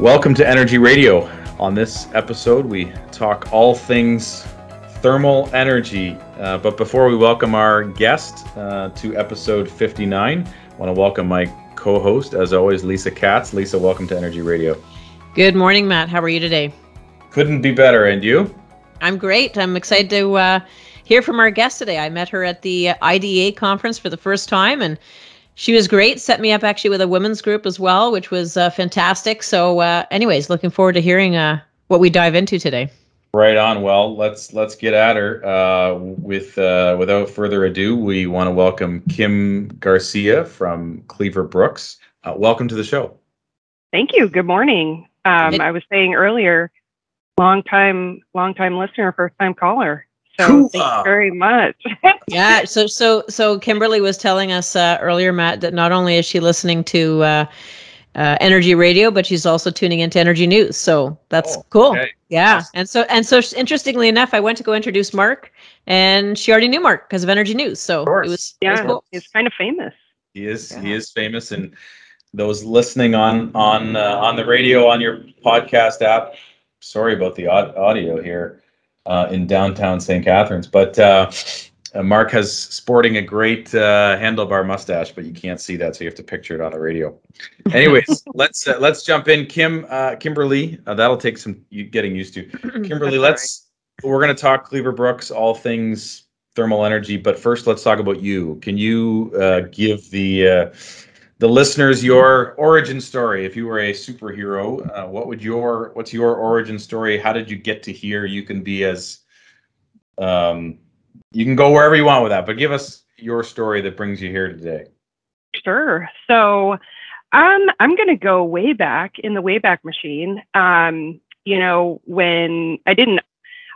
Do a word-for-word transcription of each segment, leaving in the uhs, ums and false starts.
Welcome to Energy Radio. On this episode, we talk all things thermal energy. Uh, but before we welcome our guest uh, to episode fifty-nine, I want to welcome my co-host, as always, Lisa Katz. Lisa, welcome to Energy Radio. Good morning, Matt. How are you today? Couldn't be better. And you? I'm great. I'm excited to uh, hear from our guest today. I met her at the I D A conference for the first time, and she was great. Set me up actually with a women's group as well, which was uh, fantastic. So uh, anyways, looking forward to hearing uh, what we dive into today. Right on. Well, let's let's get at her. Uh, with uh, without further ado, we want to welcome Kim Garcia from Cleaver Brooks. Uh, welcome to the show. Thank you. Good morning. Um, I was saying earlier, long time, long time listener, first time caller. So cool. Thank you very much. Yeah. So so so Kimberly was telling us uh, earlier, Matt, that not only is she listening to uh, uh, Energy Radio, but she's also tuning into Energy News. So that's oh, cool. Okay. Yeah. And so, and so interestingly enough, I went to go introduce Mark, and she already knew Mark because of Energy News. So it was, yeah, it was cool. He's kind of famous. He is, yeah. He is famous. And those listening on, on, uh, on the radio, on your podcast app, sorry about the audio here uh, in downtown Saint Catharines, but uh, Mark has sporting a great uh, handlebar mustache, but you can't see that, so you have to picture it on the radio. Anyways, let's uh, let's jump in, Kim, uh, Kimberly. Uh, that'll take some getting used to. Kimberly, let's. Right. We're going to talk Cleaver Brooks, all things thermal energy, but first, let's talk about you. Can you uh, give the uh, the listeners your origin story? If you were a superhero, uh, what would your what's your origin story? How did you get to here? You can be as um. You can go wherever you want with that, but give us your story that brings you here today. Sure. So um, I'm going to go way back in the Wayback Machine. Um, you know, when I didn't,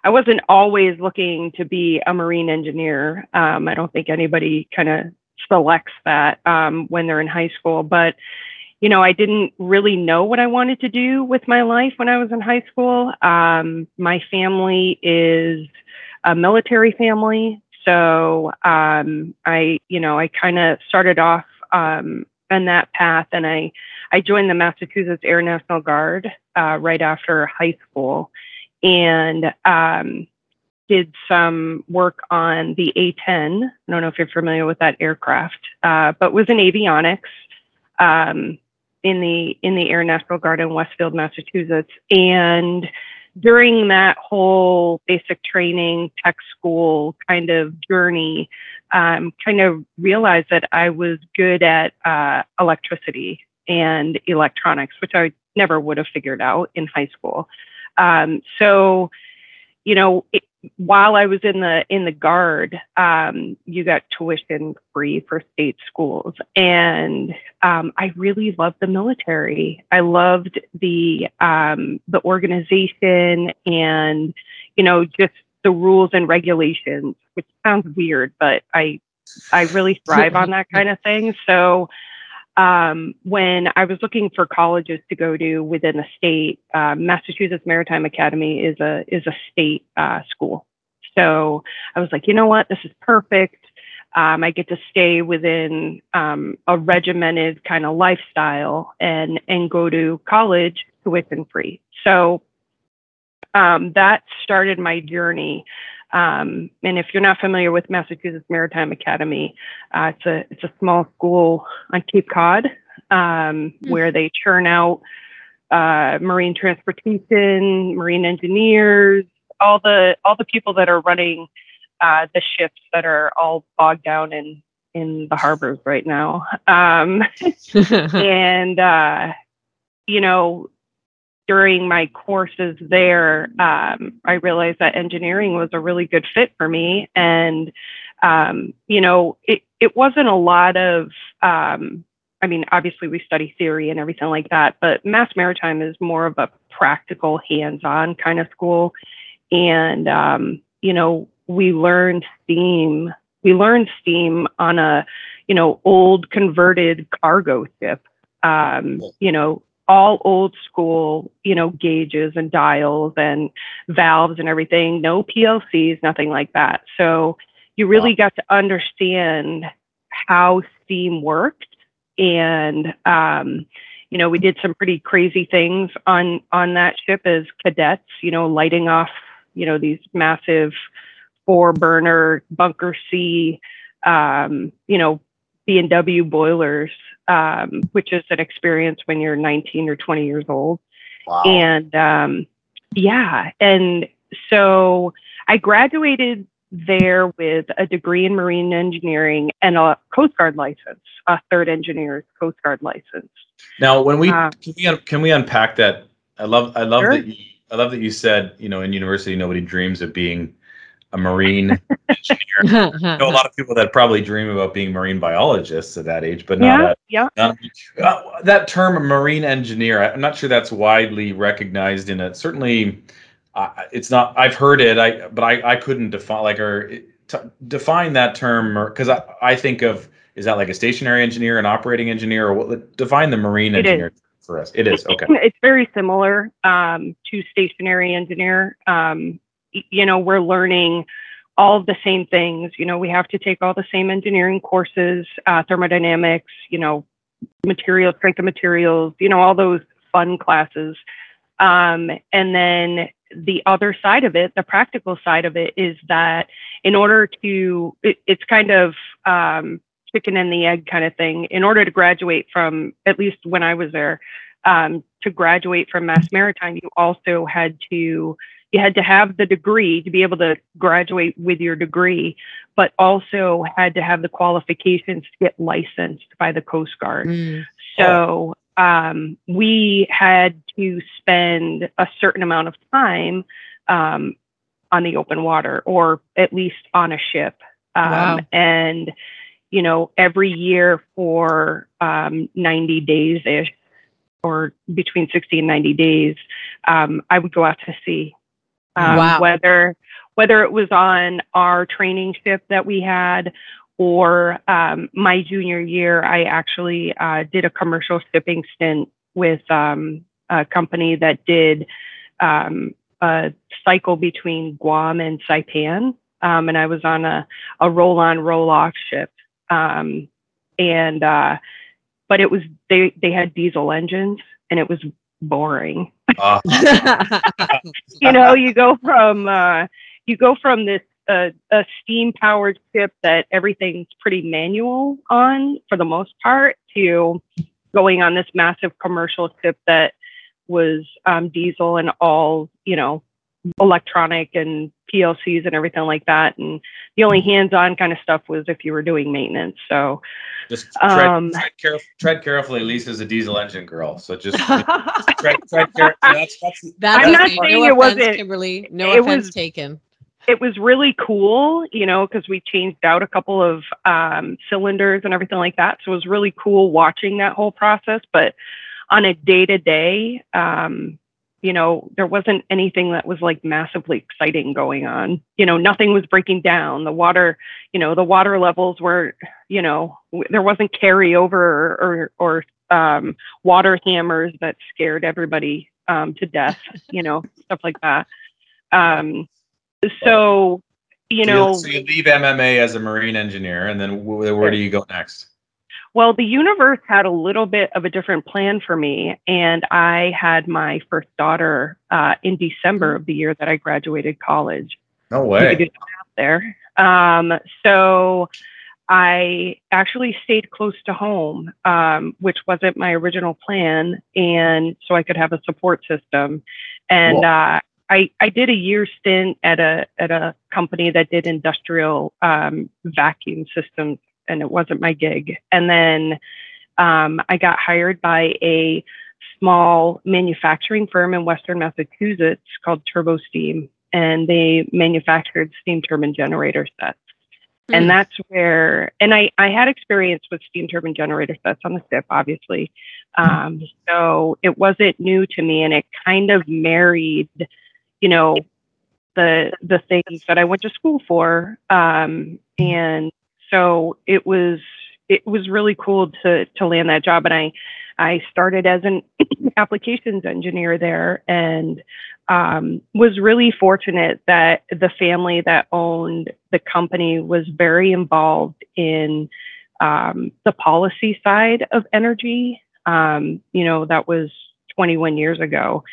I wasn't always looking to be a marine engineer. Um, I don't think anybody kind of selects that um, when they're in high school. But, you know, I didn't really know what I wanted to do with my life when I was in high school. Um, my family is a military family. So um, I, you know, I kind of started off um, on that path, and I, I joined the Massachusetts Air National Guard uh, right after high school, and um, did some work on the A ten. I don't know if you're familiar with that aircraft, uh, but was in avionics um, in the in the Air National Guard in Westfield, Massachusetts, and during that whole basic training, tech school kind of journey, um, kind of realized that I was good at uh, electricity and electronics, which I never would have figured out in high school. Um, so, you know, it, while I was in the in the Guard, um, you got tuition free for state schools, and um, I really loved the military. I loved the um, the organization, and you know, just the rules and regulations. Which sounds weird, but I I really thrive on that kind of thing. So um, when I was looking for colleges to go to within the state, uh, Massachusetts Maritime Academy is a, is a state, uh, school. So I was like, you know what, this is perfect. Um, I get to stay within, um, a regimented kind of lifestyle and, and go to college tuition free. So, um, that started my journey. Um, and if you're not familiar with Massachusetts Maritime Academy, uh, it's a it's a small school on Cape Cod um, mm. where they churn out uh, marine transportation, marine engineers, all the all the people that are running uh, the ships that are all bogged down in in the harbors right now. Um, and uh, you know. During my courses there, um, I realized that engineering was a really good fit for me. And, um, you know, it, it wasn't a lot of, um, I mean, obviously we study theory and everything like that, but Mass Maritime is more of a practical, hands-on kind of school. And, um, you know, we learned steam. We learned steam on a, you know, old converted cargo ship, um, you know, all old school, you know, gauges and dials and valves and everything, no P L Cs, nothing like that. So you really wow. got to understand how steam worked and, um, you know, we did some pretty crazy things on on that ship as cadets, you know, lighting off, you know, these massive four burner bunker C, um, you know, B and W boilers, um, which is an experience when you're nineteen or twenty years old. Wow. And um, yeah. And so I graduated there with a degree in marine engineering and a Coast Guard license, a third engineer's Coast Guard license. Now, when we, um, can, we can we unpack that? I love, I love sure. that. You, I love that you said, you know, in university, nobody dreams of being a marine engineer. I know a lot of people that probably dream about being marine biologists at that age, but yeah, not, a, yeah. not uh, that term marine engineer. I'm not sure that's widely recognized in it. Certainly uh, it's not, I've heard it, I, but I, I couldn't define like, or t- define that term, or, cause I, I think of, is that like a stationary engineer, an operating engineer, or what, define the marine it engineer is. For us? It is. Okay. It's very similar, um, to stationary engineer. Um, you know, we're learning all of the same things. You know, we have to take all the same engineering courses, uh, thermodynamics, you know, material, strength of materials, you know, all those fun classes. Um, and then the other side of it, the practical side of it, is that in order to, it, it's kind of um, chicken and the egg kind of thing. In order to graduate from, at least when I was there, um, to graduate from Mass Maritime, you also had to You had to have the degree to be able to graduate with your degree, but also had to have the qualifications to get licensed by the Coast Guard. Mm. So um, we had to spend a certain amount of time um, on the open water, or at least on a ship. Um, wow. And, you know, every year for um, ninety days-ish, or between sixty and ninety days, um, I would go out to sea. Um, wow. Whether whether it was on our training ship that we had, or um, my junior year, I actually uh, did a commercial shipping stint with um, a company that did um, a cycle between Guam and Saipan, um, and I was on a, a roll-on, roll-off ship. Um, and uh, but it was they they had diesel engines, and it was boring. Uh-huh. You know, you go from uh, you go from this uh, a steam powered ship that everything's pretty manual on for the most part, to going on this massive commercial ship that was um, diesel and all, you know, electronic and P L Cs and everything like that. And the only hands-on kind of stuff was if you were doing maintenance. So just tread, um, tread, caref- tread carefully. Lisa's a diesel engine girl, so just tread, tread carefully. That's, that's, that's, I'm not saying no it offense, wasn't. Kimberly, no it offense was, taken. It was really cool, you know, because we changed out a couple of um, cylinders and everything like that. So it was really cool watching that whole process. But on a day-to-day, um, you know, there wasn't anything that was like massively exciting going on. You know, nothing was breaking down. The water, you know, the water levels were, you know, w- there wasn't carryover or, or, or um, water hammers that scared everybody um, to death, you know, stuff like that. Um, so, you know. So you leave M M A as a marine engineer, and then w- where do you go next? Well, the universe had a little bit of a different plan for me, and I had my first daughter uh, in December of the year that I graduated college. No way. You could do something out there. Um, so I actually stayed close to home, um, which wasn't my original plan, and so I could have a support system. And cool. uh, I I did a year stint at a at a company that did industrial um, vacuum systems. And it wasn't my gig. And then um, I got hired by a small manufacturing firm in Western Massachusetts called Turbo Steam, and they manufactured steam turbine generator sets. Mm. And that's where, and I, I had experience with steam turbine generator sets on the ship, obviously. Um, so it wasn't new to me, and it kind of married, you know, the the things that I went to school for, um, and so it was it was really cool to to land that job, and I I started as an applications engineer there, and um, was really fortunate that the family that owned the company was very involved in um, the policy side of energy, Um, you know, that was twenty-one years ago.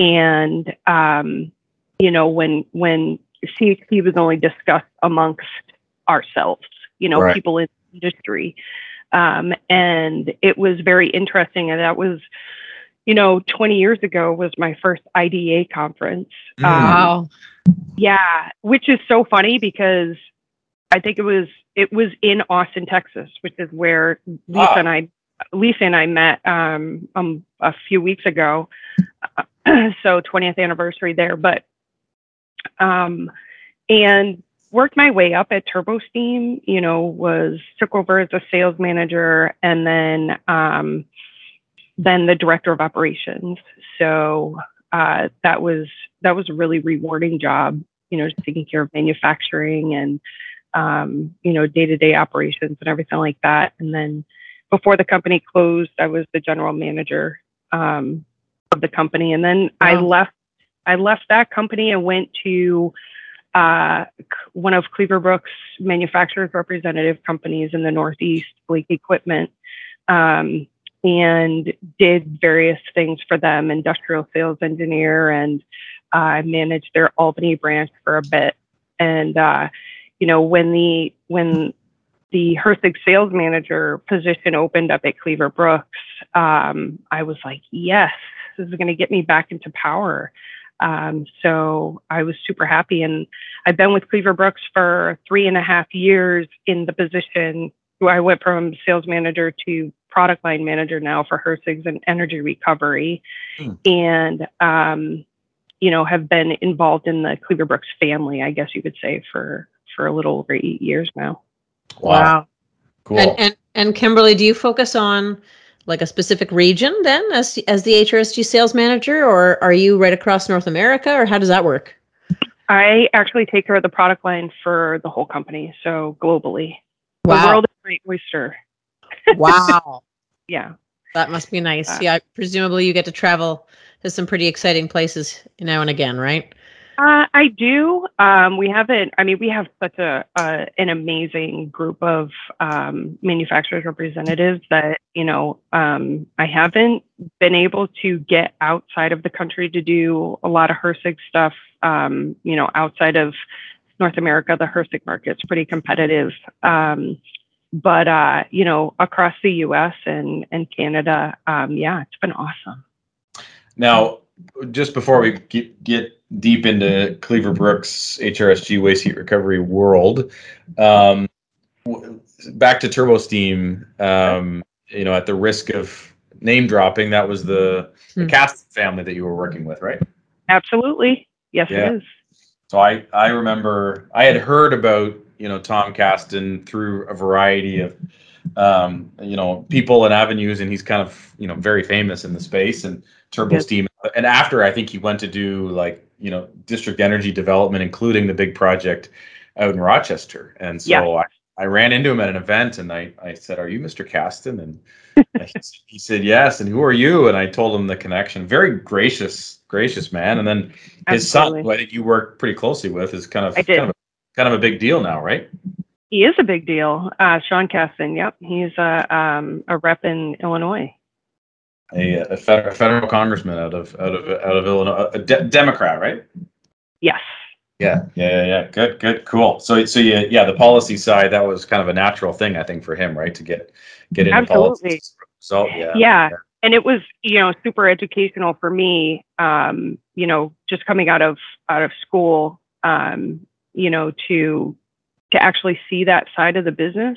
And, um, you know, when, when C H P was only discussed amongst ourselves, you know, right. people in the industry. Um, and it was very interesting. And that was, you know, twenty years ago was my first I D A conference. Mm. Wow. Yeah. Which is so funny because I think it was, it was in Austin, Texas, which is where Lisa oh. and I, Lisa and I met, um, um, a few weeks ago. Uh, so twentieth anniversary there, but, um, and worked my way up at Turbo Steam, you know, was took over as a sales manager and then, um, then the director of operations. So, uh, that was, that was a really rewarding job, you know, just taking care of manufacturing and, um, you know, day-to-day operations and everything like that. And then before the company closed, I was the general manager, um, of the company. And then wow. I left, I left that company and went to, uh, one of Cleaver Brooks manufacturers representative companies in the Northeast, Bleak Equipment, um, and did various things for them, industrial sales engineer, and I uh, managed their Albany branch for a bit. And, uh, you know, when the, when the Herzig sales manager position opened up at Cleaver Brooks, um, I was like, yes, this is going to get me back into power. Um, so I was super happy. And I've been with Cleaver Brooks for three and a half years in the position where I went from sales manager to product line manager now for Herzig's and energy recovery. Mm. And, um, you know, have been involved in the Cleaver Brooks family, I guess you could say, for, for a little over eight years now. Wow. wow. Cool. And, and, and Kimberly, do you focus on like a specific region then as, as the H R S G sales manager, or are you right across North America, or how does that work? I actually take care of the product line for the whole company. So globally, wow. the world is a great oyster. Wow. Yeah. That must be nice. Uh, yeah. Presumably you get to travel to some pretty exciting places now and again, right? Uh, I do. Um, we haven't, I mean, we have such a, uh, an amazing group of, um, manufacturers representatives that, you know, um, I haven't been able to get outside of the country to do a lot of Herzig stuff. Um, you know, outside of North America, the Herzig market's pretty competitive. Um, but, uh, you know, across the U S and, and Canada, um, yeah, it's been awesome. Now, just before we get, get deep into Cleaver Brooks H R S G waste heat recovery world, um, w- back to Turbo Steam, um, you know, at the risk of name dropping, that was the, the mm. Casten family that you were working with, right? Absolutely. Yes, yeah. It is. So I, I remember I had heard about, you know, Tom Casten through a variety of, um, you know, people and avenues, and he's kind of, you know, very famous in the space and Turbo yes. Steam. And after, I think he went to do like, you know, district energy development, including the big project out in Rochester. And so yeah. I, I ran into him at an event and I, I said, are you Mister Casten? And he, he said, yes. And who are you? And I told him the connection. Very gracious, gracious man. And then his Absolutely. son, who I think you work pretty closely with, is kind of, kind of, a, kind of a big deal now, right? He is a big deal. Uh, Sean Casten. Yep. He's a, um, a rep in Illinois. A, a federal congressman out of out of out of Illinois, a de- Democrat, right? Yes. Yeah, yeah, yeah. Good, good, cool. So, so yeah, yeah. The policy side, that was kind of a natural thing, I think, for him, right, to get get into Absolutely. politics. So, yeah, yeah, yeah. And it was, you know, super educational for me. Um, you know, just coming out of out of school, um, you know, to to actually see that side of the business.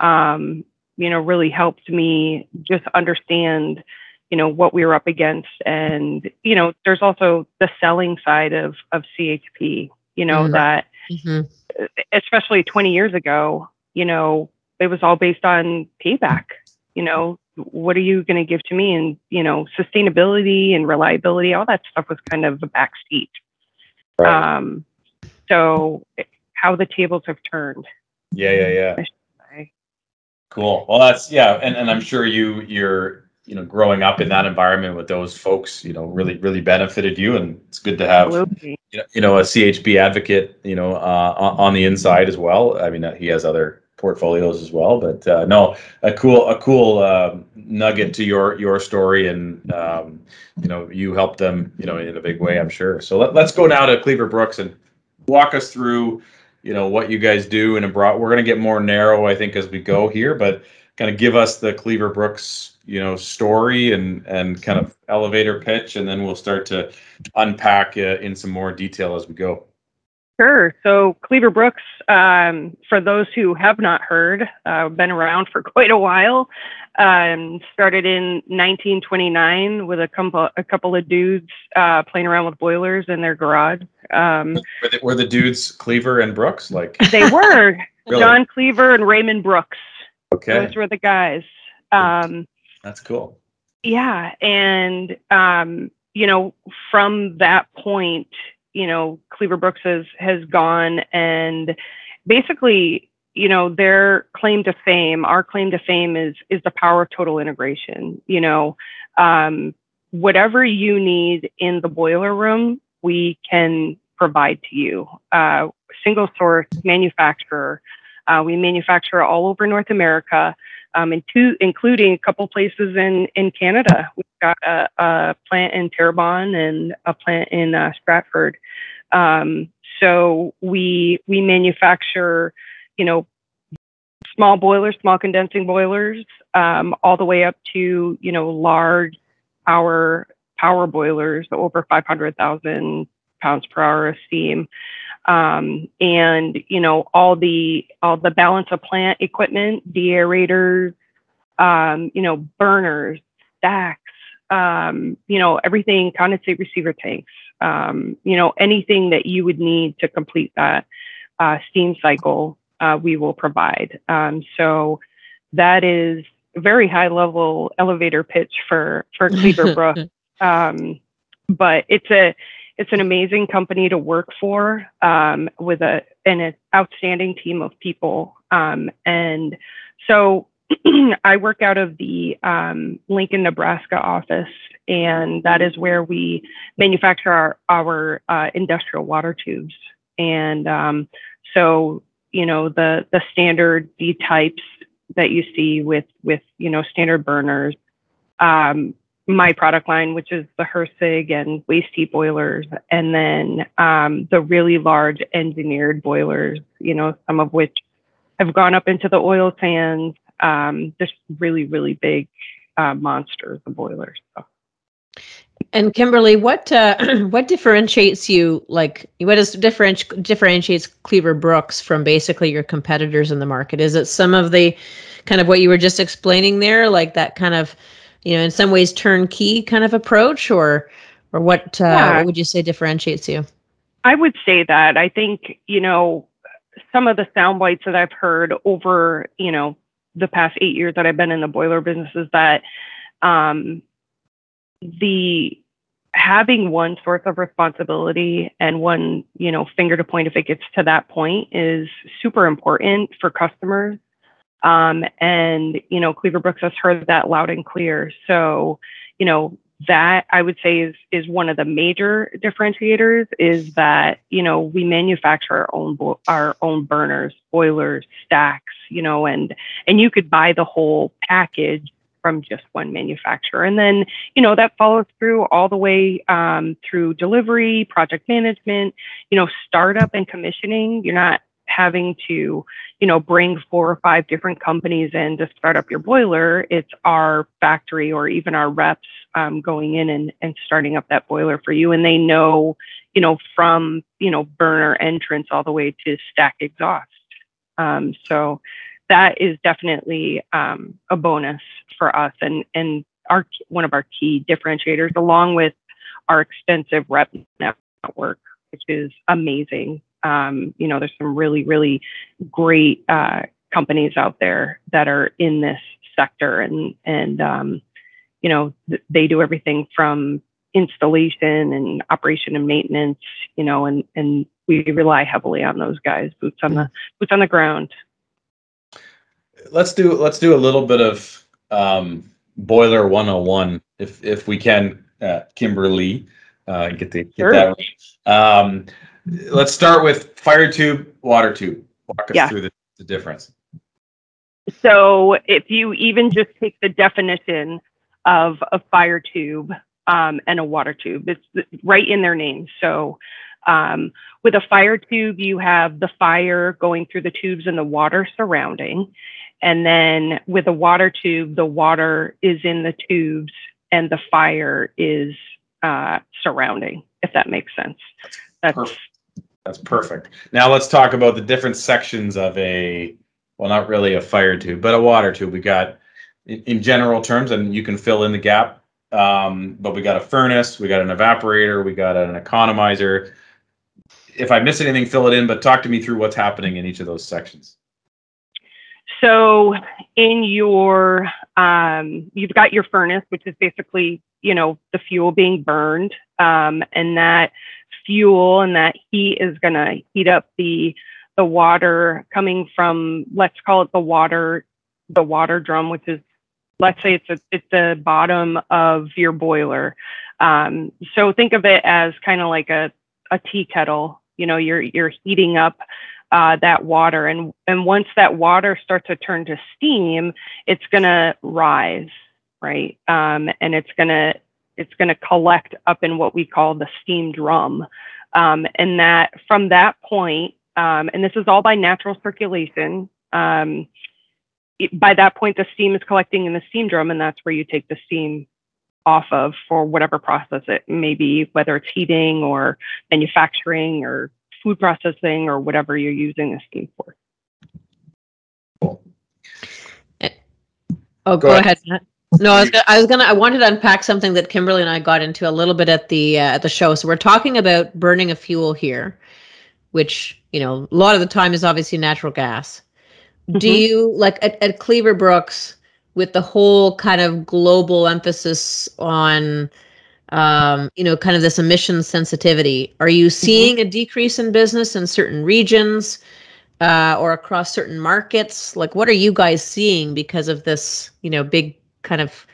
Um, you know, really helped me just understand, you know, what we were up against. And, you know, there's also the selling side of, of C H P, you know, mm-hmm. that mm-hmm. especially twenty years ago, you know, it was all based on payback, you know, what are you going to give to me? And, you know, sustainability and reliability, all that stuff was kind of a backseat. Right. Um, so how the tables have turned. Yeah, yeah, yeah. Cool. Well, that's, yeah. And, and I'm sure you, you're, you know, growing up in that environment with those folks, you know, really, really benefited you. And it's good to have, you know, you know, a C H P advocate, you know, uh, on, on the inside as well. I mean, he has other portfolios as well. But uh, no, a cool a cool uh, nugget to your your story, and um, you know, you helped them, you know, in a big way, I'm sure. So let, let's go now to Cleaver Brooks and walk us through, you know, what you guys do in a broad. We're going to get more narrow, I think, as we go here, but kind of give us the Cleaver Brooks, you know, story and and kind of elevator pitch, and then we'll start to unpack uh, in some more detail as we go. Sure. So Cleaver Brooks, um, for those who have not heard, uh, been around for quite a while. Um, started in nineteen twenty-nine with a couple, a couple of dudes uh, playing around with boilers in their garage. Um, were, the, were the dudes Cleaver and Brooks? Like they were. Really? John Cleaver and Raymond Brooks. Okay. Those were the guys. Um, That's cool. Yeah, and um, you know, from that point, you know, Cleaver Brooks has, has gone, and basically, you know, their claim to fame, our claim to fame is, is the power of total integration. You know, um, whatever you need in the boiler room, we can provide to you. Uh, single source manufacturer. Uh, we manufacture all over North America, um, and two, including a couple places in, in Canada. We've got a, a plant in Terrebonne and a plant in uh, Stratford. Um, so we we manufacture, you know, small boilers, small condensing boilers, um, all the way up to, you know, large power power boilers over five hundred thousand pounds per hour of steam, um, and you know, all the all the balance of plant equipment, deaerators, um, you know, burners, stacks. Um, you know, everything, condensate receiver tanks, um, you know, anything that you would need to complete that uh, steam cycle, uh, we will provide. Um, so that is a very high level elevator pitch for, for Cleaver Brooks. Um, but it's a, it's an amazing company to work for, um, with a, and an outstanding team of people. Um, and so, I work out of the um, Lincoln, Nebraska office, and that is where we manufacture our, our uh, industrial water tubes. And um, so, you know, the the standard D types that you see with with you know, standard burners. Um, my product line, which is the H R S G and waste heat boilers, and then um, the really large engineered boilers. You know, some of which have gone up into the oil sands. Um, just really, really big uh, monsters, the boilers. So. And Kimberly, what uh, what differentiates you? Like, what is differenti- differentiates Cleaver Brooks from basically your competitors in the market? Is it some of the kind of what you were just explaining there, like that kind of, you know, in some ways turnkey kind of approach, or or what? Uh, yeah. What would you say differentiates you? I would say that I think, you know, some of the sound bites that I've heard over, you know, the past eight years that I've been in the boiler business is that um, the having one source of responsibility and one, you know, finger to point if it gets to that point is super important for customers. Um, and, you know, Cleaver Brooks has heard that loud and clear. So, you know, that I would say is, is one of the major differentiators is that, you know, we manufacture our own, bo- our own burners, boilers, stacks, you know, and, and you could buy the whole package from just one manufacturer. And then, you know, that follows through all the way um, through delivery, project management, you know, startup and commissioning. You're not having to, you know, bring four or five different companies in to start up your boiler. It's our factory or even our reps um, going in and, and starting up that boiler for you. And they know, you know, from, you know, burner entrance all the way to stack exhaust. Um, so that is definitely um, a bonus for us. And, and our, one of our key differentiators, along with our extensive rep network, which is amazing. Um, you know, there's some really, really great uh, companies out there that are in this sector, and and um, you know, th- they do everything from installation and operation and maintenance. You know, and and we rely heavily on those guys, boots on the boots on the ground. Let's do let's do a little bit of um, boiler one oh one, if if we can, uh, Kimberly, uh, get the get sure. that. Um, Let's start with fire tube, water tube. Walk us yeah. through the, the difference. so if you even just take the definition of a fire tube um, and a water tube, it's right in their name. So um, with a fire tube, you have the fire going through the tubes and the water surrounding. And then with a water tube, the water is in the tubes and the fire is uh, surrounding, if that makes sense. That's perfect. That's perfect. Now let's talk about the different sections of a, well, not really a fire tube, but a water tube. We got, in, in general terms, and you can fill in the gap, um, but we got a furnace, we got an evaporator, we got an economizer. If I miss anything, fill it in, but talk to me through what's happening in each of those sections. So in your, um, you've got your furnace, which is basically, you know, the fuel being burned, um, and that fuel and that heat is going to heat up the the water coming from, let's call it the water, the water drum, which is, let's say it's, a, it's the bottom of your boiler. Um, so think of it as kind of like a, a tea kettle, you know, you're, you're heating up Uh, that water, and and once that water starts to turn to steam, it's gonna rise, right? Um, and it's gonna it's gonna collect up in what we call the steam drum, um, and that from that point, um, and this is all by natural circulation. Um, it, by that point, the steam is collecting in the steam drum, and that's where you take the steam off of for whatever process it may be, whether it's heating or manufacturing or food processing or whatever you're using the steam for. Cool. Oh, go, go ahead. ahead. No, I was, gonna, I was gonna. I wanted to unpack something that Kimberly and I got into a little bit at the uh, at the show. So we're talking about burning a fuel here, which, you know, a lot of the time is obviously natural gas. Mm-hmm. Do you, like at, at Cleaver Brooks, with the whole kind of global emphasis on, um, you know, kind of this emission sensitivity, are you seeing a decrease in business in certain regions uh, or across certain markets? Like, what are you guys seeing because of this, you know, big kind of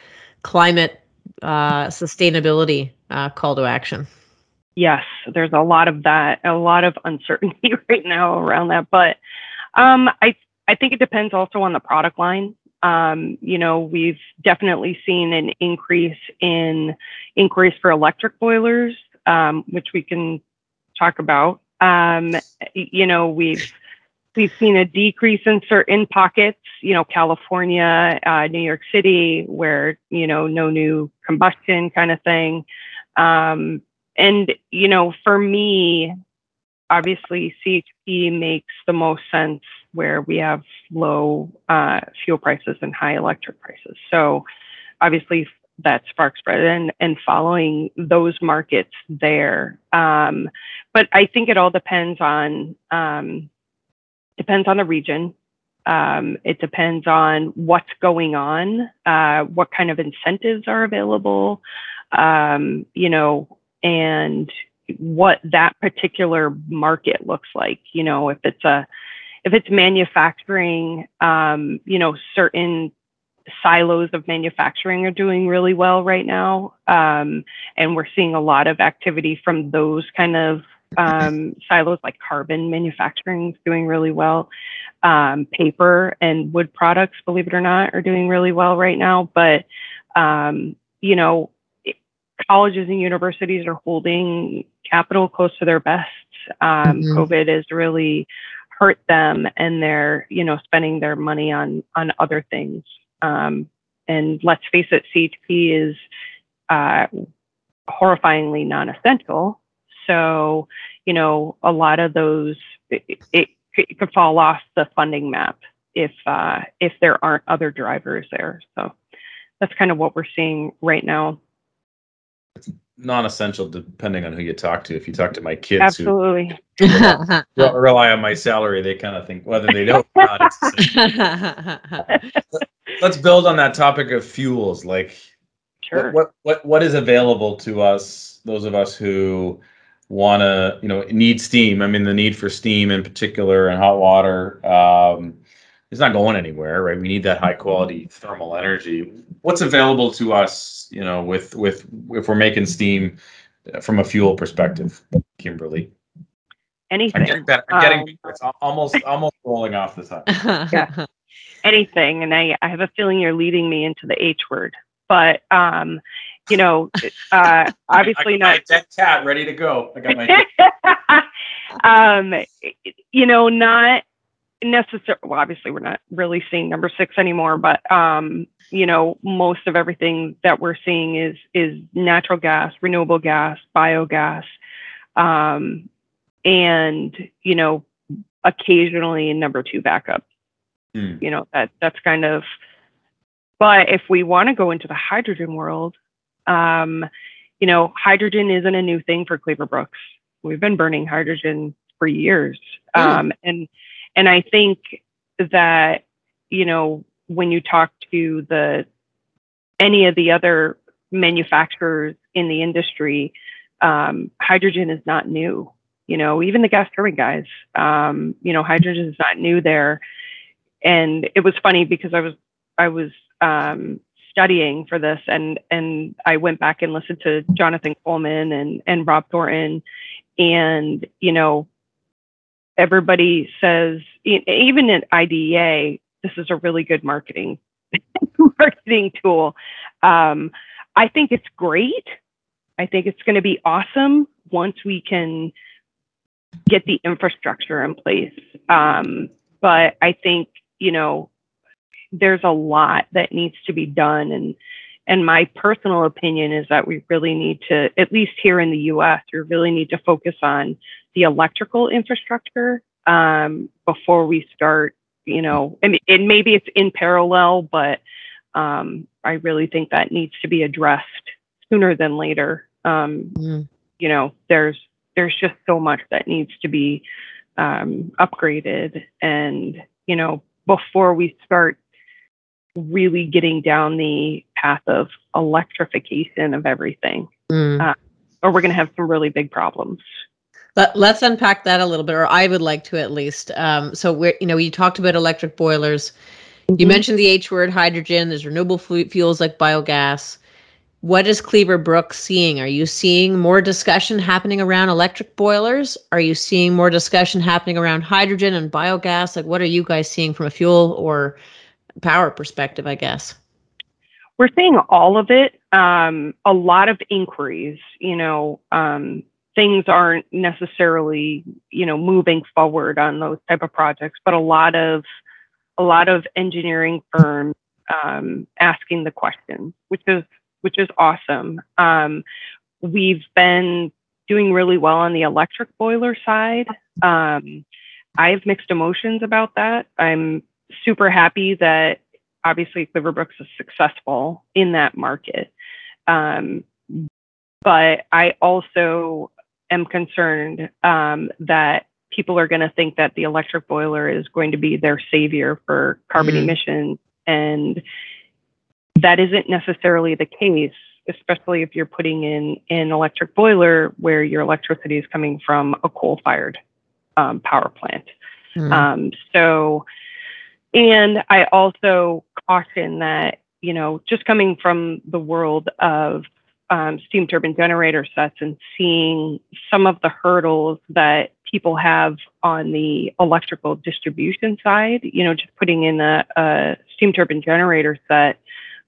climate uh, sustainability uh, call to action? Yes, there's a lot of that, a lot of uncertainty right now around that. But um, I, I think it depends also on the product line. Um, you know, we've definitely seen an increase in inquiries for electric boilers, um, which we can talk about. Um, you know, we've we've seen a decrease in certain pockets, you know, California, uh, New York City, where, you know, no new combustion kind of thing. Um, and, you know, for me, obviously, C H P makes the most sense where we have low uh, fuel prices and high electric prices. So obviously that spark spread and, and following those markets there. Um, but I think it all depends on, um, depends on the region. Um, it depends on what's going on, uh, what kind of incentives are available, um, you know, and what that particular market looks like. You know, if it's a, if it's manufacturing, um, you know, certain silos of manufacturing are doing really well right now. Um, and we're seeing a lot of activity from those kind of um, silos, like carbon manufacturing is doing really well. Um, paper and wood products, believe it or not, are doing really well right now. But, um, you know, colleges and universities are holding capital close to their best. Um, mm-hmm. COVID has really hurt them, and they're, you know, spending their money on, on other things. Um, and let's face it, C H P is uh, horrifyingly non-essential. So, you know, a lot of those, it, it, it could fall off the funding map if, uh, if there aren't other drivers there. So that's kind of what we're seeing right now. It's non-essential depending on who you talk to. If you talk to my kids, absolutely, who rely, rely on my salary, they kind of think whether they know or not, it's essential. Let's build on that topic of fuels. Like, sure, what what what is available to us, those of us who want to, you know, need steam. I mean, the need for steam in particular and hot water, um, it's not going anywhere, right? We need that high quality thermal energy. What's available to us, you know, with, with, if we're making steam from a fuel perspective, Kimberly? Anything. I'm getting, I'm getting um, it's almost, almost rolling off the side. Yeah. anything. And I, I have a feeling you're leading me into the H word, but, um, you know, uh, obviously I got not. That cat ready to go. I got my. um, you know, not necessarily. Well, obviously, we're not really seeing number six anymore, but um, you know, most of everything that we're seeing is is natural gas, renewable gas, biogas, um, and you know, occasionally number two backup. Mm. You know, that that's kind of. But if we want to go into the hydrogen world. Um, you know, hydrogen isn't a new thing for Cleaver Brooks. We've been burning hydrogen for years. Mm. Um, and, and I think that, you know, when you talk to the, any of the other manufacturers in the industry, um, hydrogen is not new, you know, even the gas turbine guys, um, you know, hydrogen is not new there. And it was funny because I was, I was, um, studying for this, and and I went back and listened to Jonathan Coleman and and Rob Thornton, and you know, everybody says even at I D A this is a really good marketing marketing tool. Um, I think it's great. I think it's going to be awesome once we can get the infrastructure in place. Um, but I think you know. There's a lot that needs to be done. And, and my personal opinion is that we really need to, at least here in the U S, we really need to focus on the electrical infrastructure um, before we start, you know, and, and maybe it's in parallel, but um, I really think that needs to be addressed sooner than later. Um, mm. You know, there's, there's just so much that needs to be um, upgraded. And, you know, before we start really getting down the path of electrification of everything, mm. uh, or we're going to have some really big problems. Let, let's unpack that a little bit, or I would like to at least. Um, so we're, you know, you talked about electric boilers. Mm-hmm. You mentioned the H word, hydrogen. There's renewable flu- fuels like biogas. What is Cleaver Brooks seeing? Are you seeing more discussion happening around electric boilers? Are you seeing more discussion happening around hydrogen and biogas? Like, what are you guys seeing from a fuel or power perspective, I guess? We're seeing all of it. Um, a lot of inquiries, you know, um, things aren't necessarily, you know, moving forward on those type of projects, but a lot of, a lot of engineering firms um, asking the question, which is, which is awesome. Um, we've been doing really well on the electric boiler side. Um, I have mixed emotions about that. I'm super happy that obviously Cleaver Brooks is successful in that market. Um, but I also am concerned um, that people are going to think that the electric boiler is going to be their savior for carbon mm-hmm. emissions. And that isn't necessarily the case, especially if you're putting in an electric boiler where your electricity is coming from a coal-fired um, power plant. Mm-hmm. Um, so... And I also caution that, you know, just coming from the world of um, steam turbine generator sets and seeing some of the hurdles that people have on the electrical distribution side, you know, just putting in a, a steam turbine generator set,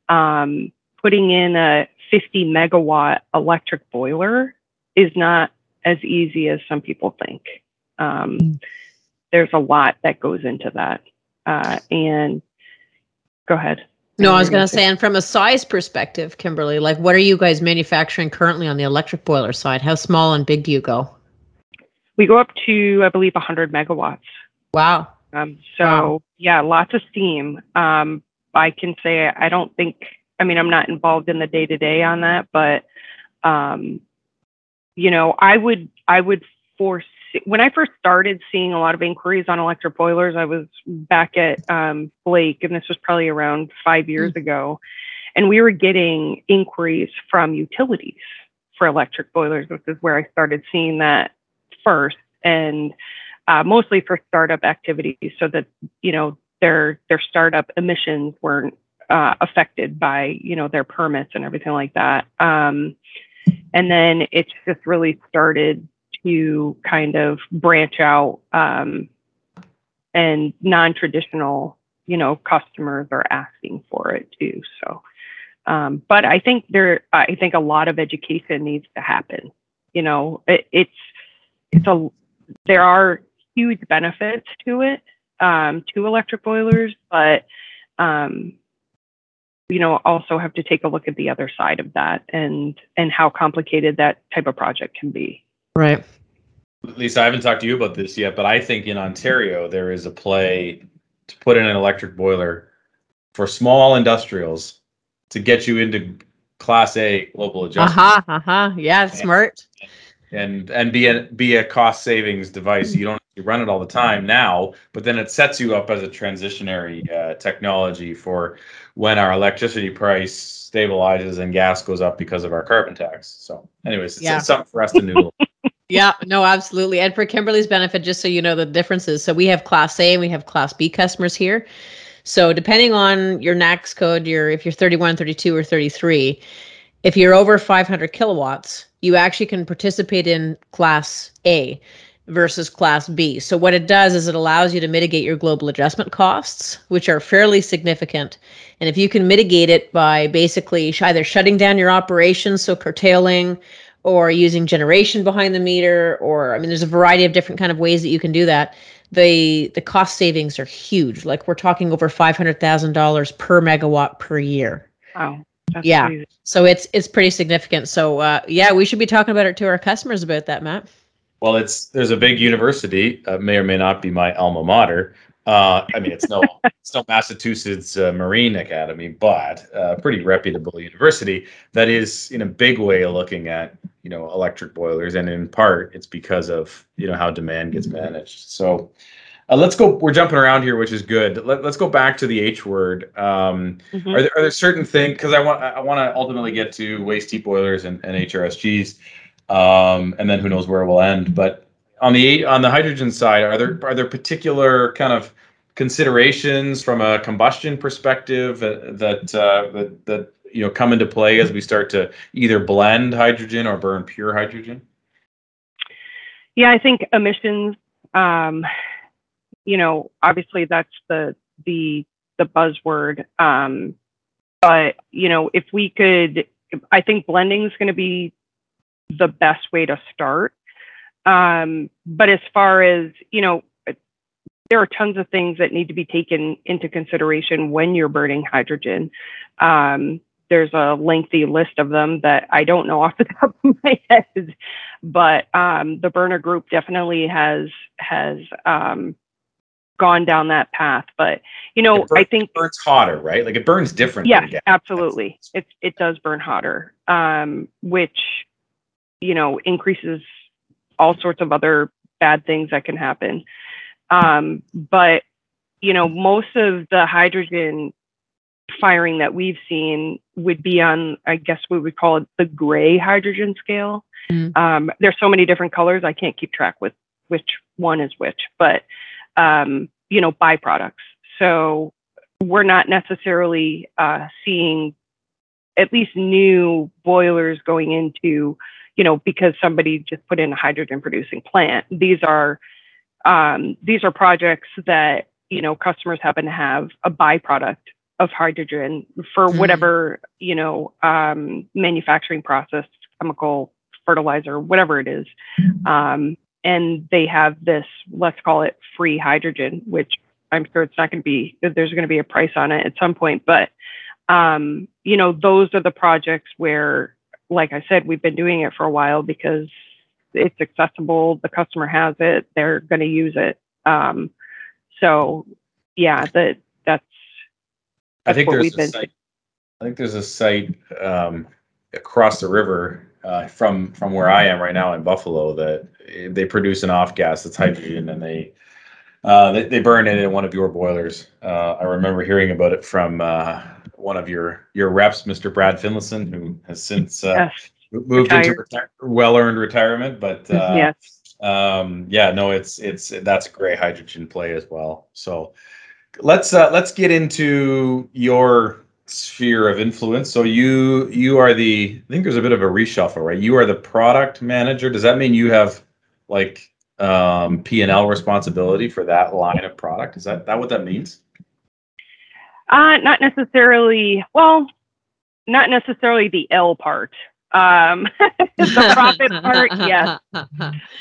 um, putting in a fifty megawatt electric boiler is not as easy as some people think. Um, there's a lot that goes into that. Uh, and go ahead. No, I was going to say, and from a size perspective, Kimberly, like what are you guys manufacturing currently on the electric boiler side? How small and big do you go? We go up to, I believe, one hundred megawatts. Wow. Um, so, wow. yeah, lots of steam. Um, I can say I don't think, I mean, I'm not involved in the day-to-day on that, but, um, you know, I would, I would foresee. When I first started seeing a lot of inquiries on electric boilers, I was back at um, Blake, and this was probably around five years mm-hmm. ago, and we were getting inquiries from utilities for electric boilers, which is where I started seeing that first, and uh, mostly for startup activities, so that you know their their startup emissions weren't uh, affected by you know their permits and everything like that. Um, and then it's just really started. You kind of branch out um, and non-traditional you know, customers are asking for it too. So, um, but I think there, I think a lot of education needs to happen. You know, it, it's, it's a, there are huge benefits to it, um, to electric boilers, but, um, you know, also have to take a look at the other side of that and, and how complicated that type of project can be. Right. Lisa, I haven't talked to you about this yet, but I think in Ontario, there is a play to put in an electric boiler for small industrials to get you into Class A global adjustment. Uh-huh, uh-huh. Yeah, smart. And, and, and be a, be a cost savings device. You don't you run it all the time now, but then it sets you up as a transitionary uh, technology for when our electricity price stabilizes and gas goes up because of our carbon tax. So anyways, it's, yeah. it's something for us to noodle. Yeah, no, absolutely. And for Kimberly's benefit, just so you know the differences. So we have Class A and we have Class B customers here. So depending on your NAICS code, your if you're thirty-one, thirty-two, or thirty-three, if you're over five hundred kilowatts, you actually can participate in Class A versus Class B. So what it does is it allows you to mitigate your global adjustment costs, which are fairly significant. And if you can mitigate it by basically either shutting down your operations, so curtailing, or using generation behind the meter, or I mean, there's a variety of different kind of ways that you can do that. The the cost savings are huge. Like we're talking over five hundred thousand dollars per megawatt per year. Wow. That's yeah. Crazy. So it's it's pretty significant. So uh, yeah, we should be talking about it to our customers about that, Matt. Well, it's there's a big university, uh, may or may not be my alma mater. Uh, I mean, it's no it's no Massachusetts uh, Marine Academy, but a uh, pretty reputable university that is in a big way looking at, you know, electric boilers. And in part, it's because of, you know, how demand gets managed. So uh, let's go. We're jumping around here, which is good. Let, let's go back to the H word. Um, mm-hmm. are, there, are there certain things, because I want I want to ultimately get to waste heat boilers and, and H R S Gs. Um, and then who knows where we'll end. But on the on the hydrogen side, are there are there particular kind of considerations from a combustion perspective that that, uh, that that you know come into play as we start to either blend hydrogen or burn pure hydrogen? Yeah, I think emissions. Um, you know, obviously that's the the the buzzword, um, but you know, if we could, I think blending is going to be the best way to start. Um, but as far as, you know, there are tons of things that need to be taken into consideration when you're burning hydrogen. Um, there's a lengthy list of them that I don't know off the top of my head, but um, the burner group definitely has has um, gone down that path. But, you know, it burns, I think it burns hotter, right? Like it burns differently. Yeah, again. Absolutely. It, it does burn hotter, um, which, you know, increases all sorts of other bad things that can happen. Um, but, you know, most of the hydrogen firing that we've seen would be on, I guess we would call it the gray hydrogen scale. Mm. Um, there's so many different colors. I can't keep track with which one is which, but, um, you know, byproducts. So we're not necessarily uh, seeing at least new boilers going into, you know, because somebody just put in a hydrogen producing plant. These are um, these are projects that, you know, customers happen to have a byproduct of hydrogen for whatever, you know, um, manufacturing process, chemical, fertilizer, whatever it is. Um, and they have this, let's call it free hydrogen, which I'm sure it's not going to be, there's going to be a price on it at some point. But, um, you know, those are the projects where, like I said, we've been doing it for a while because it's accessible. The customer has it; they're going to use it. Um, so, yeah, that that's. that's I think what there's we've a been site. I think there's a site um, across the river uh, from from where I am right now in Buffalo that they produce an off gas that's hydrogen, and they uh, they, they burn it in one of your boilers. Uh, I remember hearing about it from. Uh, one of your, your reps, Mister Brad Finlayson, who has since uh, yes. moved Retired. into retire- well-earned retirement. But uh, yes. um, yeah, no, it's, it's, that's a gray hydrogen play as well. So let's, uh, let's get into your sphere of influence. So you, you are the, I think there's a bit of a reshuffle, right? You are the product manager. Does that mean you have like um, P and L responsibility for that line of product? Is that, that what that means? Uh, not necessarily, well, not necessarily the L part. Um, the profit part, yes.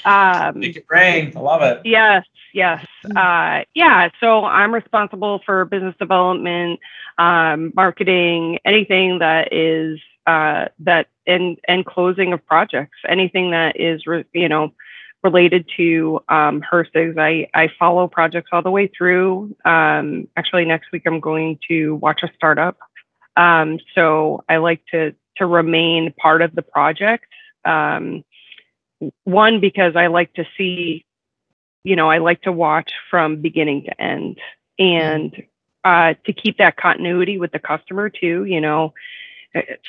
Um, Make it rain. I love it. Yes, yes. Uh, yeah, so I'm responsible for business development, um, marketing, anything that is, uh, that, and, and closing of projects, anything that is, re- you know, related to um, H R S Gs. I, I follow projects all the way through. Um, actually, next week I'm going to watch a startup. Um, so I like to to remain part of the project. Um, one, because I like to see, you know, I like to watch from beginning to end, and uh, to keep that continuity with the customer too. You know,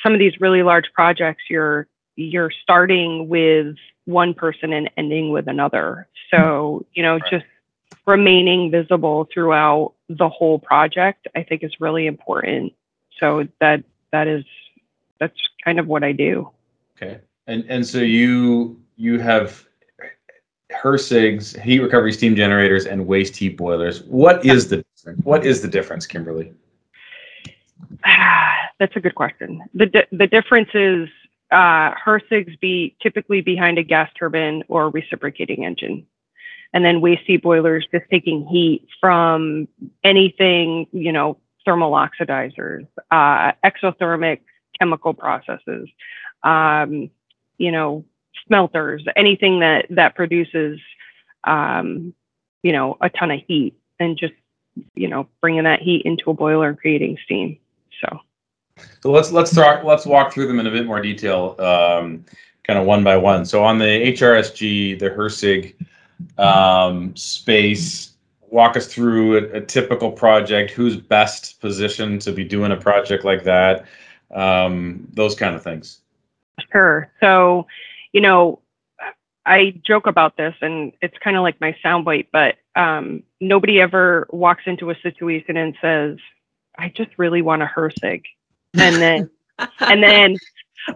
some of these really large projects, you're you're starting with one person and ending with another. So, you know, right. just remaining visible throughout the whole project, I think, is really important. So that, that is, that's kind of what I do. Okay. And, and so you, you have H R S Gs, heat recovery steam generators, and waste heat boilers. What is the, what is the difference, Kimberly? That's a good question. The, di- the difference is, Uh, H R S Gs be typically behind a gas turbine or reciprocating engine, and then waste heat boilers just taking heat from anything, you know, thermal oxidizers, uh, exothermic chemical processes, um, you know, smelters, anything that that produces, um, you know, a ton of heat, and just, you know, bringing that heat into a boiler and creating steam. So. So let's let's talk, let's walk through them in a bit more detail, um, kind of one by one. So on the H R S G, the H R S G um, space, walk us through a, a typical project. Who's best positioned to be doing a project like that? Um, those kind of things. Sure. So, you know, I joke about this, and it's kind of like my soundbite, but um, nobody ever walks into a situation and says, "I just really want a H R S G." And then, and then,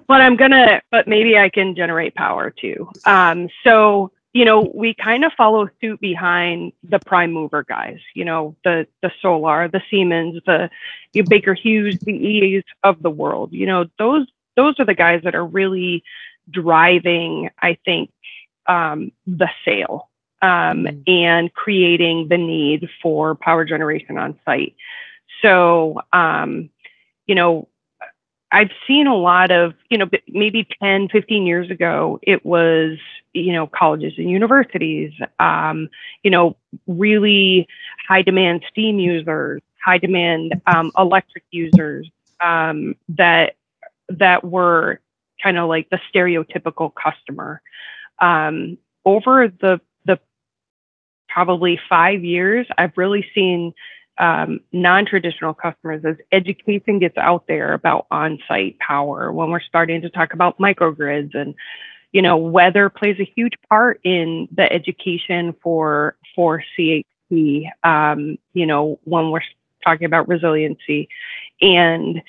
but I'm gonna, but maybe I can generate power too. Um, so, you know, we kind of follow suit behind the prime mover guys, you know, the, the Solar, the Siemens, the, the Baker Hughes, the E's of the world. You know, those, those are the guys that are really driving, I think, um, the sale, um, mm-hmm. and creating the need for power generation on site. So, um, you know, I've seen a lot of, you know, maybe ten, fifteen years ago, it was, you know, colleges and universities, um, you know, really high demand steam users, high demand um, electric users, um, that that were kind of like the stereotypical customer. Um, over the the probably five years, I've really seen Um, non-traditional customers, as education gets out there about on-site power, when we're starting to talk about microgrids, and, you know, weather plays a huge part in the education for, for C H P, um, you know, when we're talking about resiliency. And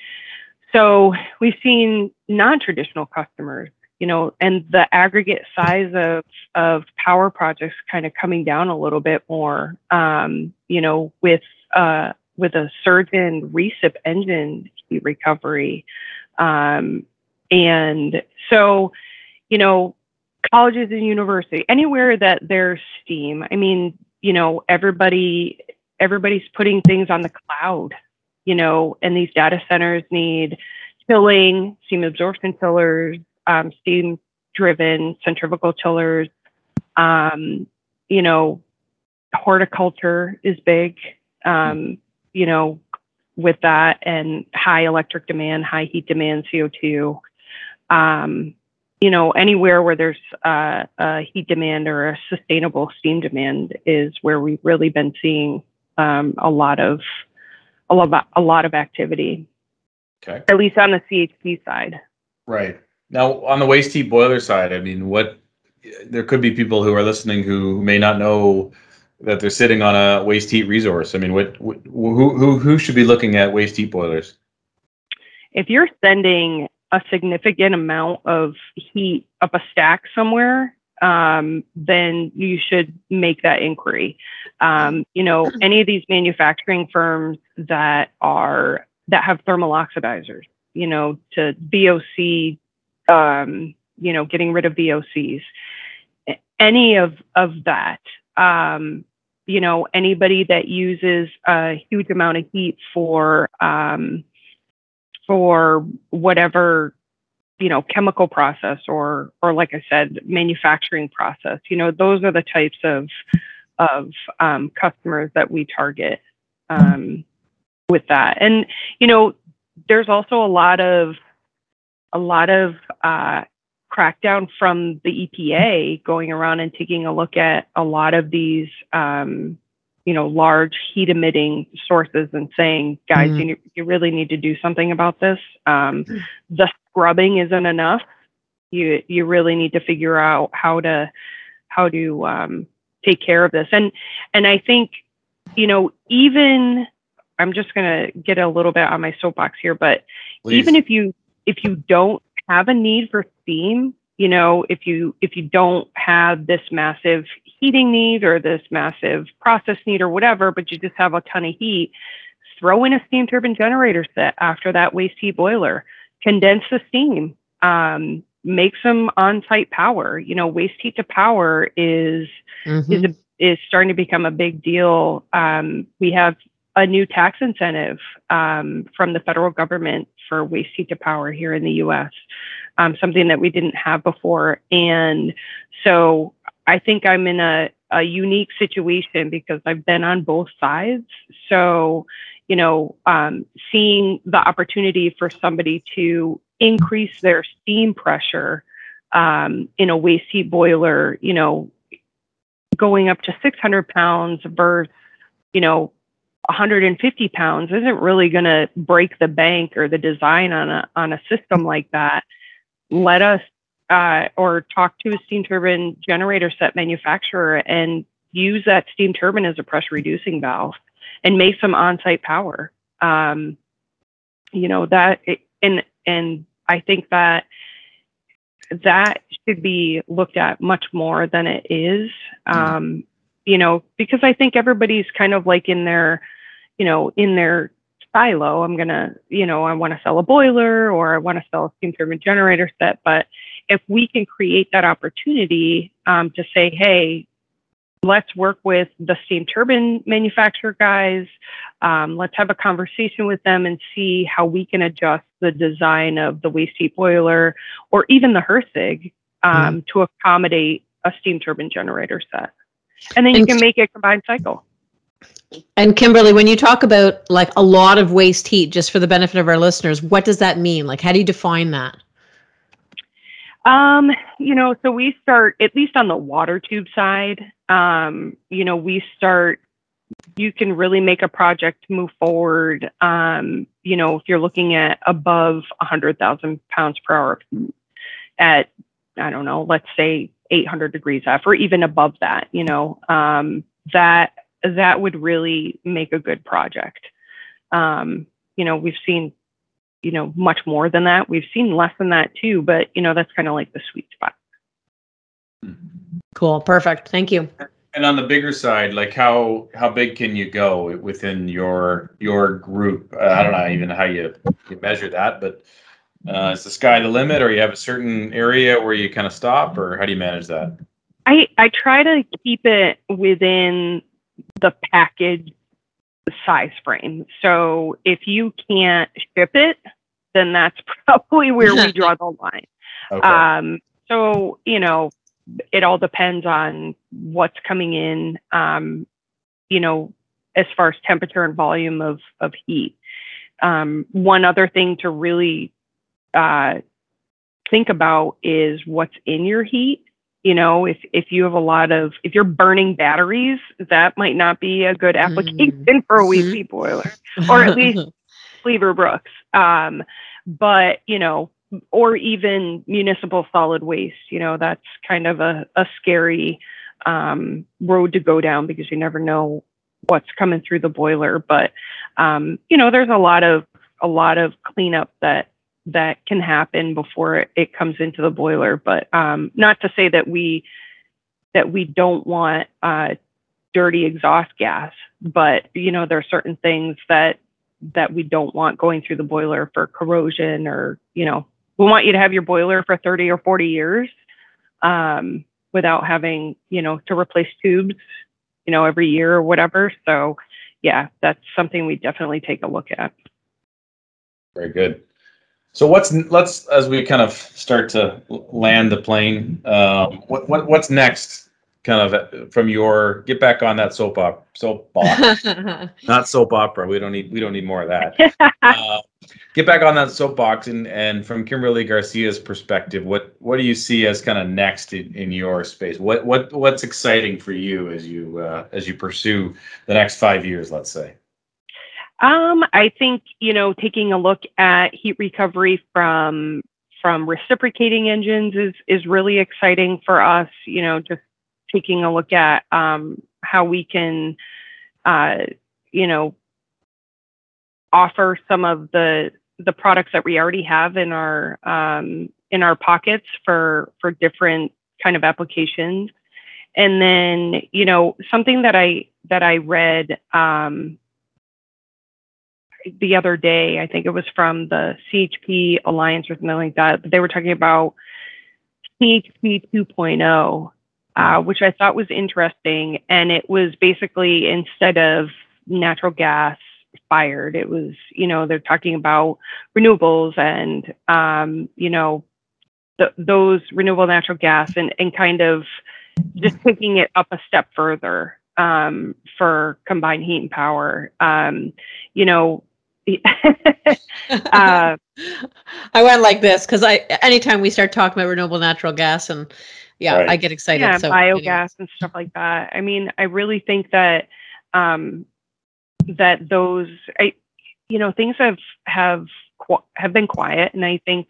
so we've seen non-traditional customers, you know, and the aggregate size of, of power projects kind of coming down a little bit more, um, you know, with Uh, with a surge in recip engine heat recovery. Um, and so, you know, colleges and university, anywhere that there's steam, I mean, you know, everybody, everybody's putting things on the cloud, you know, and these data centers need chilling, steam absorption chillers, um, steam driven centrifugal chillers, um, you know, horticulture is big. Um, you know, with that, and high electric demand, high heat demand, C O two, um, you know, anywhere where there's uh, a heat demand or a sustainable steam demand is where we've really been seeing um, a lot of a lot a lot of activity. Okay. At least on the C H P side. Right. Now, on the waste heat boiler side, I mean, what there could be people who are listening who may not know that they're sitting on a waste heat resource. I mean, what, what who, who who should be looking at waste heat boilers? If you're sending a significant amount of heat up a stack somewhere, um, then you should make that inquiry. Um, you know, any of these manufacturing firms that are that have thermal oxidizers, you know, to V O C, um, you know, getting rid of V O Cs, any of of that. Um, you know, anybody that uses a huge amount of heat for um, for whatever, you know, chemical process or, or like I said, manufacturing process, you know, those are the types of, of um, customers that we target um, with that. And, you know, there's also a lot of, a lot of uh, crackdown from the E P A going around and taking a look at a lot of these, um, you know, large heat emitting sources and saying, guys, mm. you, you really need to do something about this. Um, the scrubbing isn't enough. You, you really need to figure out how to, how to um, take care of this. And, and I think, you know, even, I'm just going to get a little bit on my soapbox here, but Please. even if you, if you don't have a need for steam, you know, if you, if you don't have this massive heating need or this massive process need or whatever, but you just have a ton of heat, throw in a steam turbine generator set after that waste heat boiler, condense the steam, um, make some on-site power. You know, waste heat to power is, mm-hmm. is, a, is starting to become a big deal. Um, we have a new tax incentive um, from the federal government for waste heat to power here in the U S, um, something that we didn't have before. And so I think I'm in a, a unique situation because I've been on both sides. So, you know, um, seeing the opportunity for somebody to increase their steam pressure um, in a waste heat boiler, you know, going up to six hundred pounds versus, you know, one hundred fifty pounds isn't really going to break the bank or the design on a on a system like that. Let us uh, or talk to a steam turbine generator set manufacturer and use that steam turbine as a pressure reducing valve and make some on-site power. Um, you know that, it, and and I think that that should be looked at much more than it is. Um, you know, because I think everybody's kind of like in their, you know, in their silo. I'm going to, you know, I want to sell a boiler or I want to sell a steam turbine generator set. But if we can create that opportunity um, to say, hey, let's work with the steam turbine manufacturer guys. Um, let's have a conversation with them and see how we can adjust the design of the waste heat boiler or even the Herzig um, mm. to accommodate a steam turbine generator set. And then you and, can make a combined cycle. And Kimberly, when you talk about like a lot of waste heat, just for the benefit of our listeners, what does that mean? Like, how do you define that? Um, you know, so we start, at least on the water tube side, um, you know, we start, you can really make a project move forward. Um, you know, if you're looking at above one hundred thousand pounds per hour at, I don't know, let's say eight hundred degrees F or even above that, you know, um, that, that would really make a good project. Um, you know, we've seen, you know, much more than that. We've seen less than that too, but you know, that's kind of like the sweet spot. Cool. Perfect. Thank you. And on the bigger side, like how, how big can you go within your, your group? Uh, I don't know even how you, you measure that, but Uh, is the sky the limit, or you have a certain area where you kind of stop, or how do you manage that? I, I try to keep it within the package size frame. So if you can't ship it, then that's probably where we draw the line. Okay. Um, so, you know, it all depends on what's coming in, um, you know, as far as temperature and volume of, of heat. Um, one other thing to really Uh, think about is what's in your heat. You know, if, if you have a lot of, if you're burning batteries, that might not be a good application mm. for a waste heat boiler, or at least Cleaver Brooks. Um, but, you know, or even municipal solid waste, you know, that's kind of a, a scary um, road to go down because you never know what's coming through the boiler. But, um, you know, there's a lot of, a lot of cleanup that, that can happen before it comes into the boiler. But um, not to say that we that we don't want uh, dirty exhaust gas. But, you know, there are certain things that that we don't want going through the boiler for corrosion, or, you know, we want you to have your boiler for thirty or forty years um, without having, you know, to replace tubes, you know, every year or whatever. So, yeah, that's something we definitely take a look at. Very good. So what's, let's, as we kind of start to land the plane, um, what, what what's next kind of from your, get back on that soap opera, soap box, not soap opera. We don't need, we don't need more of that. uh, get back on that soapbox, and, and from Kimberly Garcia's perspective, what, what do you see as kind of next in, in your space? What, what, what's exciting for you as you, uh, as you pursue the next five years, let's say? Um, I think, you know, taking a look at heat recovery from from reciprocating engines is is really exciting for us. You know, just taking a look at um, how we can, uh, you know, offer some of the the products that we already have in our um, in our pockets for for different kind of applications. And then, you know, something that I that I read. Um, the other day, I think it was from the C H P Alliance or something like that, but they were talking about C H P two point oh, uh, which I thought was interesting. And it was basically, instead of natural gas fired, it was, you know, they're talking about renewables and, um, you know, th- those renewable natural gas and, and kind of just taking it up a step further um, for combined heat and power. Um, you know, uh, I went like this because I, anytime we start talking about renewable natural gas, and yeah, right. I get excited. Yeah, so, biogas anyway. And stuff like that. I mean, I really think that, um, that those, I, you know, things have, have, have been quiet. And I think,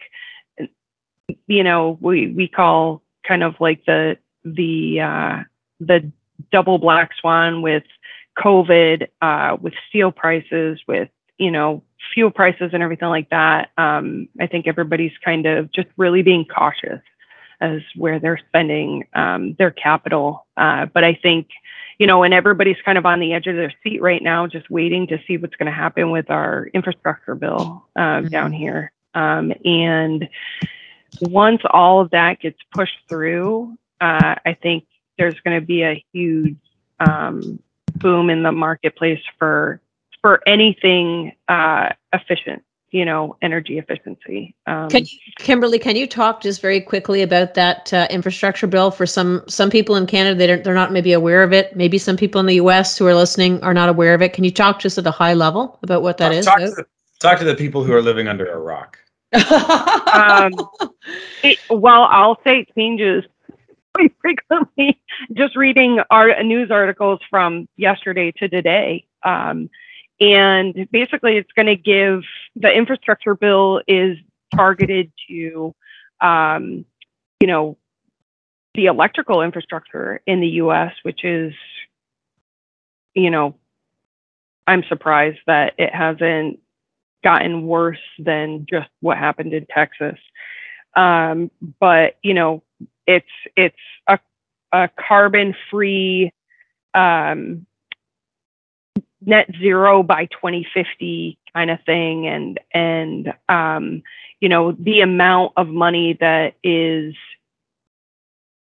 you know, we, we call kind of like the, the, uh, the double black swan with COVID, uh, with steel prices, with, you know, fuel prices and everything like that. Um, I think everybody's kind of just really being cautious as where they're spending um, their capital. Uh, but I think, you know, and everybody's kind of on the edge of their seat right now, just waiting to see what's going to happen with our infrastructure bill uh, mm-hmm. down here. Um, and once all of that gets pushed through, uh, I think there's going to be a huge um, boom in the marketplace for for anything uh, efficient, you know, energy efficiency. Um, can you, Kimberly, can you talk just very quickly about that uh, infrastructure bill for some some people in Canada? They don't, they're not maybe aware of it. Maybe some people in the U S who are listening are not aware of it. Can you talk just at a high level about what that talk, is? Talk to, the, talk to the people who are living under a rock. um, it, well, I'll say it changes frequently, just reading our news articles from yesterday to today. Um, and basically it's going to give, the infrastructure bill is targeted to, um, you know, the electrical infrastructure in the U S, which is, you know, I'm surprised that it hasn't gotten worse than just what happened in Texas. Um, but, you know, It's it's a, a carbon-free um, net zero by twenty fifty kind of thing, and and um, you know, the amount of money that is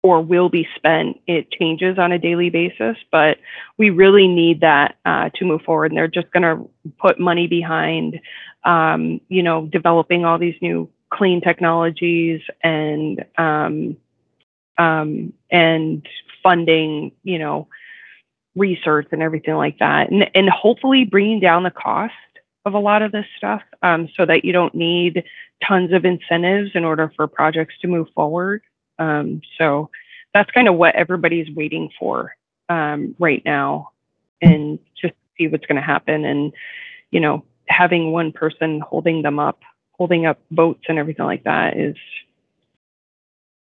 or will be spent, it changes on a daily basis, but we really need that uh, to move forward. And they're just going to put money behind um, you know, developing all these new clean technologies and um, Um, and funding, you know, research and everything like that. And, and hopefully bringing down the cost of a lot of this stuff um, so that you don't need tons of incentives in order for projects to move forward. Um, so that's kind of what everybody's waiting for um, right now, and just see what's going to happen. And, you know, having one person holding them up, holding up votes and everything like that is,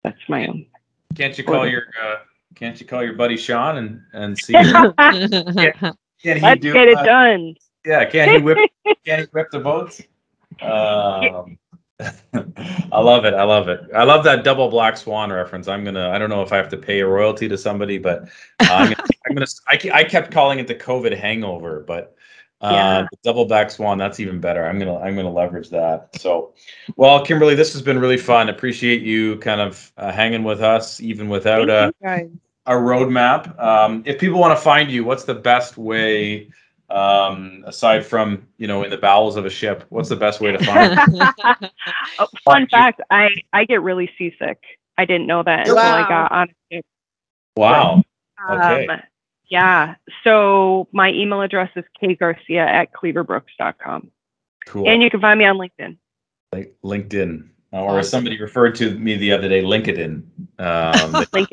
that's my own. Can't you call your uh, Can't you call your buddy Sean and and see? Can, can he Let's do, get it uh, done. Yeah, can he whip? Can he whip the votes? Um, I love it. I love it. I love that double black swan reference. I'm going to, I don't know if I have to pay a royalty to somebody, but uh, I'm going to, I, I kept calling it the COVID hangover, but uh, yeah. the double black swan, that's even better. I'm going to, I'm going to leverage that. So, well, Kimberly, this has been really fun. Appreciate you kind of uh, hanging with us, even without a, a roadmap. Um, if people want to find you, what's the best way? Um, aside from, you know, in the bowels of a ship, what's the best way to find it? Oh, fun fact, I, I get really seasick. I didn't know that wow. until I got on a ship. Wow. But, um, okay. Yeah. So my email address is k garcia at cleaver brooks dot com. Cool. And you can find me on LinkedIn. Like LinkedIn. Or as somebody referred to me the other day, LinkedIn. Um, LinkedIn.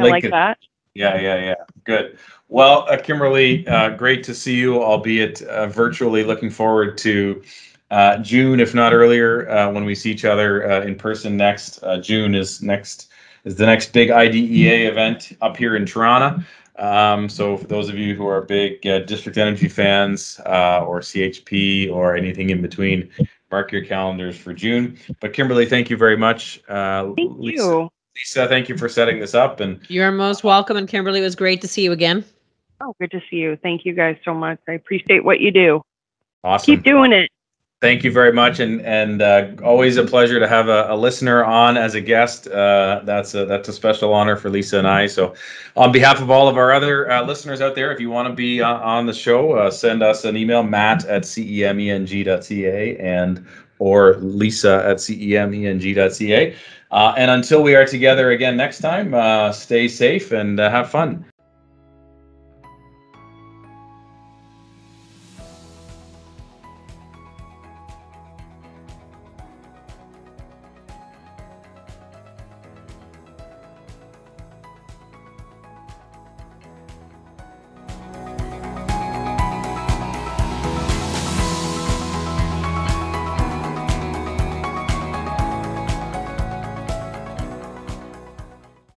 I like that. Yeah, yeah, yeah. Good. Well, uh, Kimberly, uh, great to see you, albeit uh, virtually. Looking forward to uh, June, if not earlier, uh, when we see each other uh, in person next. Uh, June is next is the next big I D E A event up here in Toronto. Um, so for those of you who are big uh, district energy fans uh, or C H P or anything in between, mark your calendars for June. But Kimberly, thank you very much. Uh, thank Lisa. you. Lisa, thank you for setting this up. And you're most welcome. And Kimberly, it was great to see you again. Oh, good to see you. Thank you guys so much. I appreciate what you do. Awesome. Keep doing it. Thank you very much. And and uh, always a pleasure to have a, a listener on as a guest. Uh, that's, a, that's a special honor for Lisa and I. So on behalf of all of our other uh, listeners out there, if you want to be uh, on the show, uh, send us an email, matt at cemeng dot c a and or lisa at cemeng dot c a. Uh, and until we are together again next time, uh, stay safe and uh, have fun.